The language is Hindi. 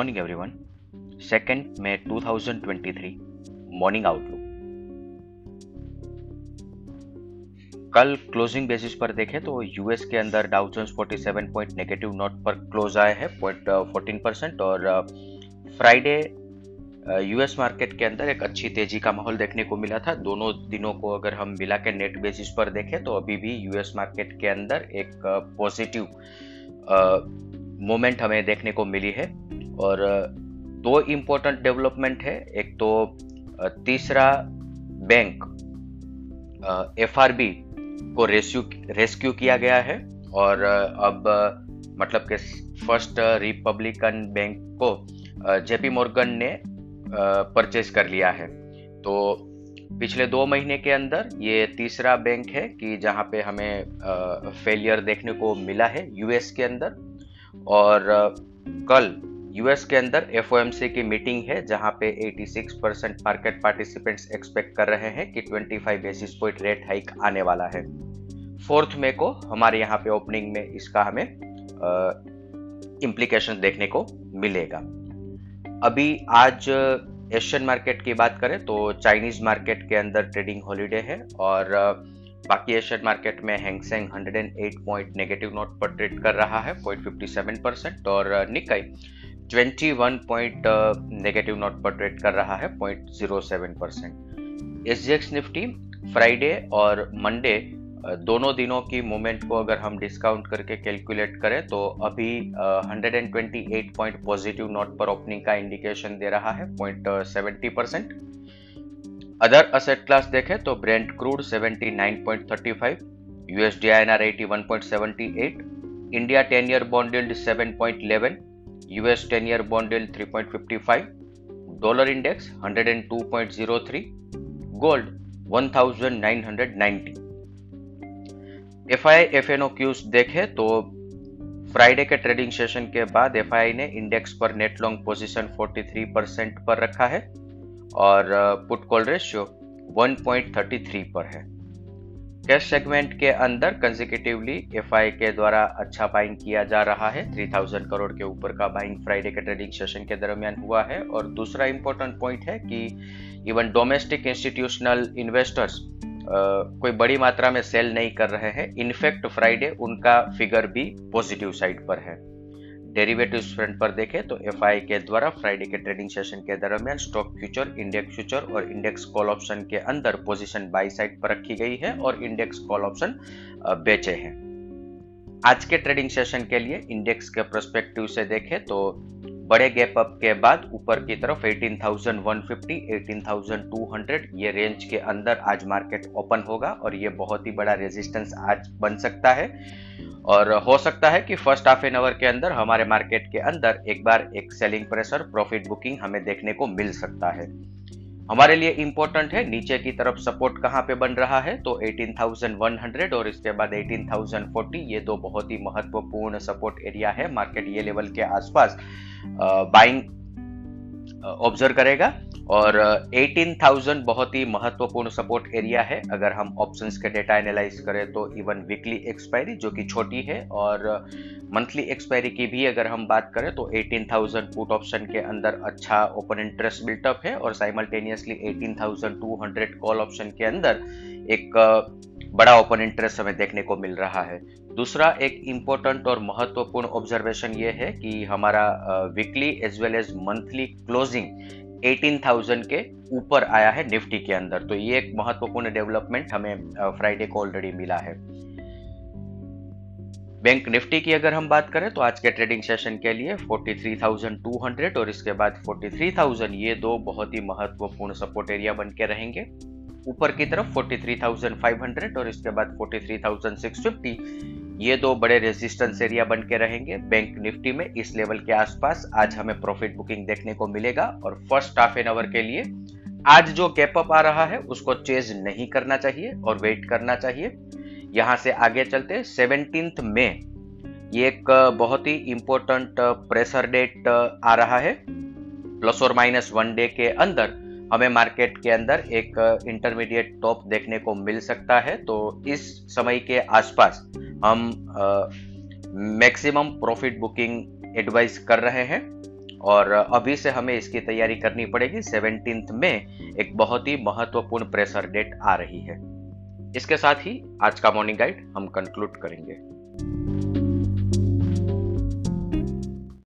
Morning everyone. 2nd May 2023 morning outlook. कल क्लोजिंग बेसिस पर देखें तो यूएस के अंदर Dow Jones 47 point negative note पर क्लोज आए हैं 0.14%, और फ्राइडे यूएस मार्केट के अंदर एक अच्छी तेजी का माहौल देखने को मिला था। दोनों दिनों को अगर हम मिला के नेट बेसिस पर देखें तो अभी भी यूएस मार्केट के अंदर एक पॉजिटिव मोमेंट हमें देखने को मिली है। और दो इम्पोर्टेंट डेवलपमेंट है, एक तो तीसरा बैंक एफआरबी को रेस्क्यू किया गया है, और अब मतलब के फर्स्ट रिपब्लिकन बैंक को जेपी मॉर्गन ने परचेज कर लिया है। तो पिछले 2 महीने के अंदर ये तीसरा बैंक है कि जहाँ पे हमें फेलियर देखने को मिला है यूएस के अंदर। और कल यूएस के अंदर एफओएमसी की मीटिंग है जहाँ पे 86% मार्केट पार्टिसिपेंट्स एक्सपेक्ट कर रहे हैं कि 25 बेसिस पॉइंट रेट हाइक आने वाला है। 4 मई को हमारे यहाँ पे ओपनिंग में इसका हमें इम्प्लीकेशन देखने को मिलेगा। अभी आज एशियन मार्केट की बात करें तो चाइनीज मार्केट के अंदर ट्रेडिंग हॉलीडे है, और बाकी एशियन मार्केट में Hang Seng 108 point negative note पर ट्रेड कर रहा है 0.57%, और निकाई 21 पॉइंट नेगेटिव नोट पर ट्रेड कर रहा है 0.07%। एसजेएक्स निफ्टी फ्राइडे और मंडे दोनों दिनों की मूवमेंट को अगर हम डिस्काउंट करके कैलकुलेट करें तो अभी 128 पॉइंट पॉजिटिव नोट पर ओपनिंग का इंडिकेशन दे रहा है 0.70%। अदर असेट क्लास देखें तो Brent crude 79.35, USDINR 81.78, India 10 year bond yield 7.11, US 10 year bond yield 3.55, dollar index 102.03, gold 1990। FII FNOQs देखें तो फ्राइडे के ट्रेडिंग सेशन के बाद FII ने इंडेक्स पर नेट लॉन्ग पोजीशन 43% पर रखा है, और पुट कॉल रेशियो 1.33 पर है। कैश सेगमेंट के अंदर कंसेक्यूटिवली FII के द्वारा अच्छा बाइंग किया जा रहा है। 3000 करोड़ के ऊपर का बाइंग फ्राइडे के ट्रेडिंग सेशन के दरमियान हुआ है। और दूसरा इंपॉर्टेंट पॉइंट है कि इवन डोमेस्टिक इंस्टीट्यूशनल इन्वेस्टर्स कोई बड़ी मात्रा में सेल नहीं कर रहे हैं। इनफैक्ट फ्राइडे उनका फिगर भी पॉजिटिव साइड पर है। डेरिवेटिव्स फ्रंट पर देखें तो एफआई के द्वारा फ्राइडे के ट्रेडिंग सेशन के दरमियान स्टॉक फ्यूचर, इंडेक्स फ्यूचर और इंडेक्स कॉल ऑप्शन के अंदर पोजीशन बाई साइड पर रखी गई है, और इंडेक्स कॉल ऑप्शन बेचे हैं। आज के ट्रेडिंग सेशन के लिए इंडेक्स के परस्पेक्टिव से देखें तो बड़े गैप अप के बाद ऊपर की तरफ 18,150, 18,200 ये रेंज के अंदर आज मार्केट ओपन होगा, और ये बहुत ही बड़ा रेजिस्टेंस आज बन सकता है। और हो सकता है कि फर्स्ट हाफ एन आवर के अंदर हमारे मार्केट के अंदर एक बार एक सेलिंग प्रेशर, प्रॉफिट बुकिंग हमें देखने को मिल सकता है। हमारे लिए इम्पोर्टेंट है नीचे की तरफ सपोर्ट कहाँ पे बन रहा है, तो 18,100 और इसके बाद 18,040 ये दो बहुत ही महत्वपूर्ण सपोर्ट एरिया है। मार्केट ये लेवल के आसपास बाइंग ऑब्जर्व करेगा, और 18,000 बहुत ही महत्वपूर्ण सपोर्ट एरिया है। अगर हम ऑप्शंस के डेटा एनालाइज करें तो इवन वीकली एक्सपायरी जो कि छोटी है और मंथली एक्सपायरी की भी अगर हम बात करें तो 18,000 पुट ऑप्शन के अंदर अच्छा ओपन इंटरेस्ट बिल्टअप है, और साइमल्टेनियसली 18,200 कॉल ऑप्शन के अंदर एक बड़ा ओपन इंटरेस्ट हमें देखने को मिल रहा है। दूसरा एक इम्पोर्टेंट और महत्वपूर्ण ऑब्जर्वेशन ये है कि हमारा weekly as well as monthly closing 18,000 के ऊपर आया है निफ्टी के अंदर, तो ये एक महत्वपूर्ण डेवलपमेंट हमें फ्राइडे को ऑलरेडी मिला है। बैंक निफ्टी की अगर हम बात करें तो आज के ट्रेडिंग सेशन के लिए 43,200 और इसके बाद 43,000 ये दो बहुत ही महत्वपूर्ण सपोर्ट एरिया बन के रहेंगे। ऊपर की तरफ 43,500 और इसके बाद 43,650 ये दो बड़े रेजिस्टेंस एरिया बन के रहेंगे। बैंक निफ्टी में इस लेवल के आसपास आज हमें प्रॉफिट बुकिंग देखने को मिलेगा, और फर्स्ट हाफ एन आवर के लिए आज जो गैप अप आ रहा है उसको चेज नहीं करना चाहिए और वेट करना चाहिए। यहाँ से आगे चलते 17 मई ये एक बहुत ही इंपॉर्टेंट प्रेशर डेट आ रहा है। प्लस और माइनस 1 डे के अंदर हमें मार्केट के अंदर एक इंटरमीडिएट टॉप देखने को मिल सकता है, तो इस समय के आसपास हम मैक्सिमम प्रॉफिट बुकिंग एडवाइस कर रहे हैं। और अभी से हमें इसकी तैयारी करनी पड़ेगी। 17 में एक बहुत ही महत्वपूर्ण प्रेशर डेट आ रही है। इसके साथ ही आज का मॉर्निंग गाइड हम कंक्लूड करेंगे।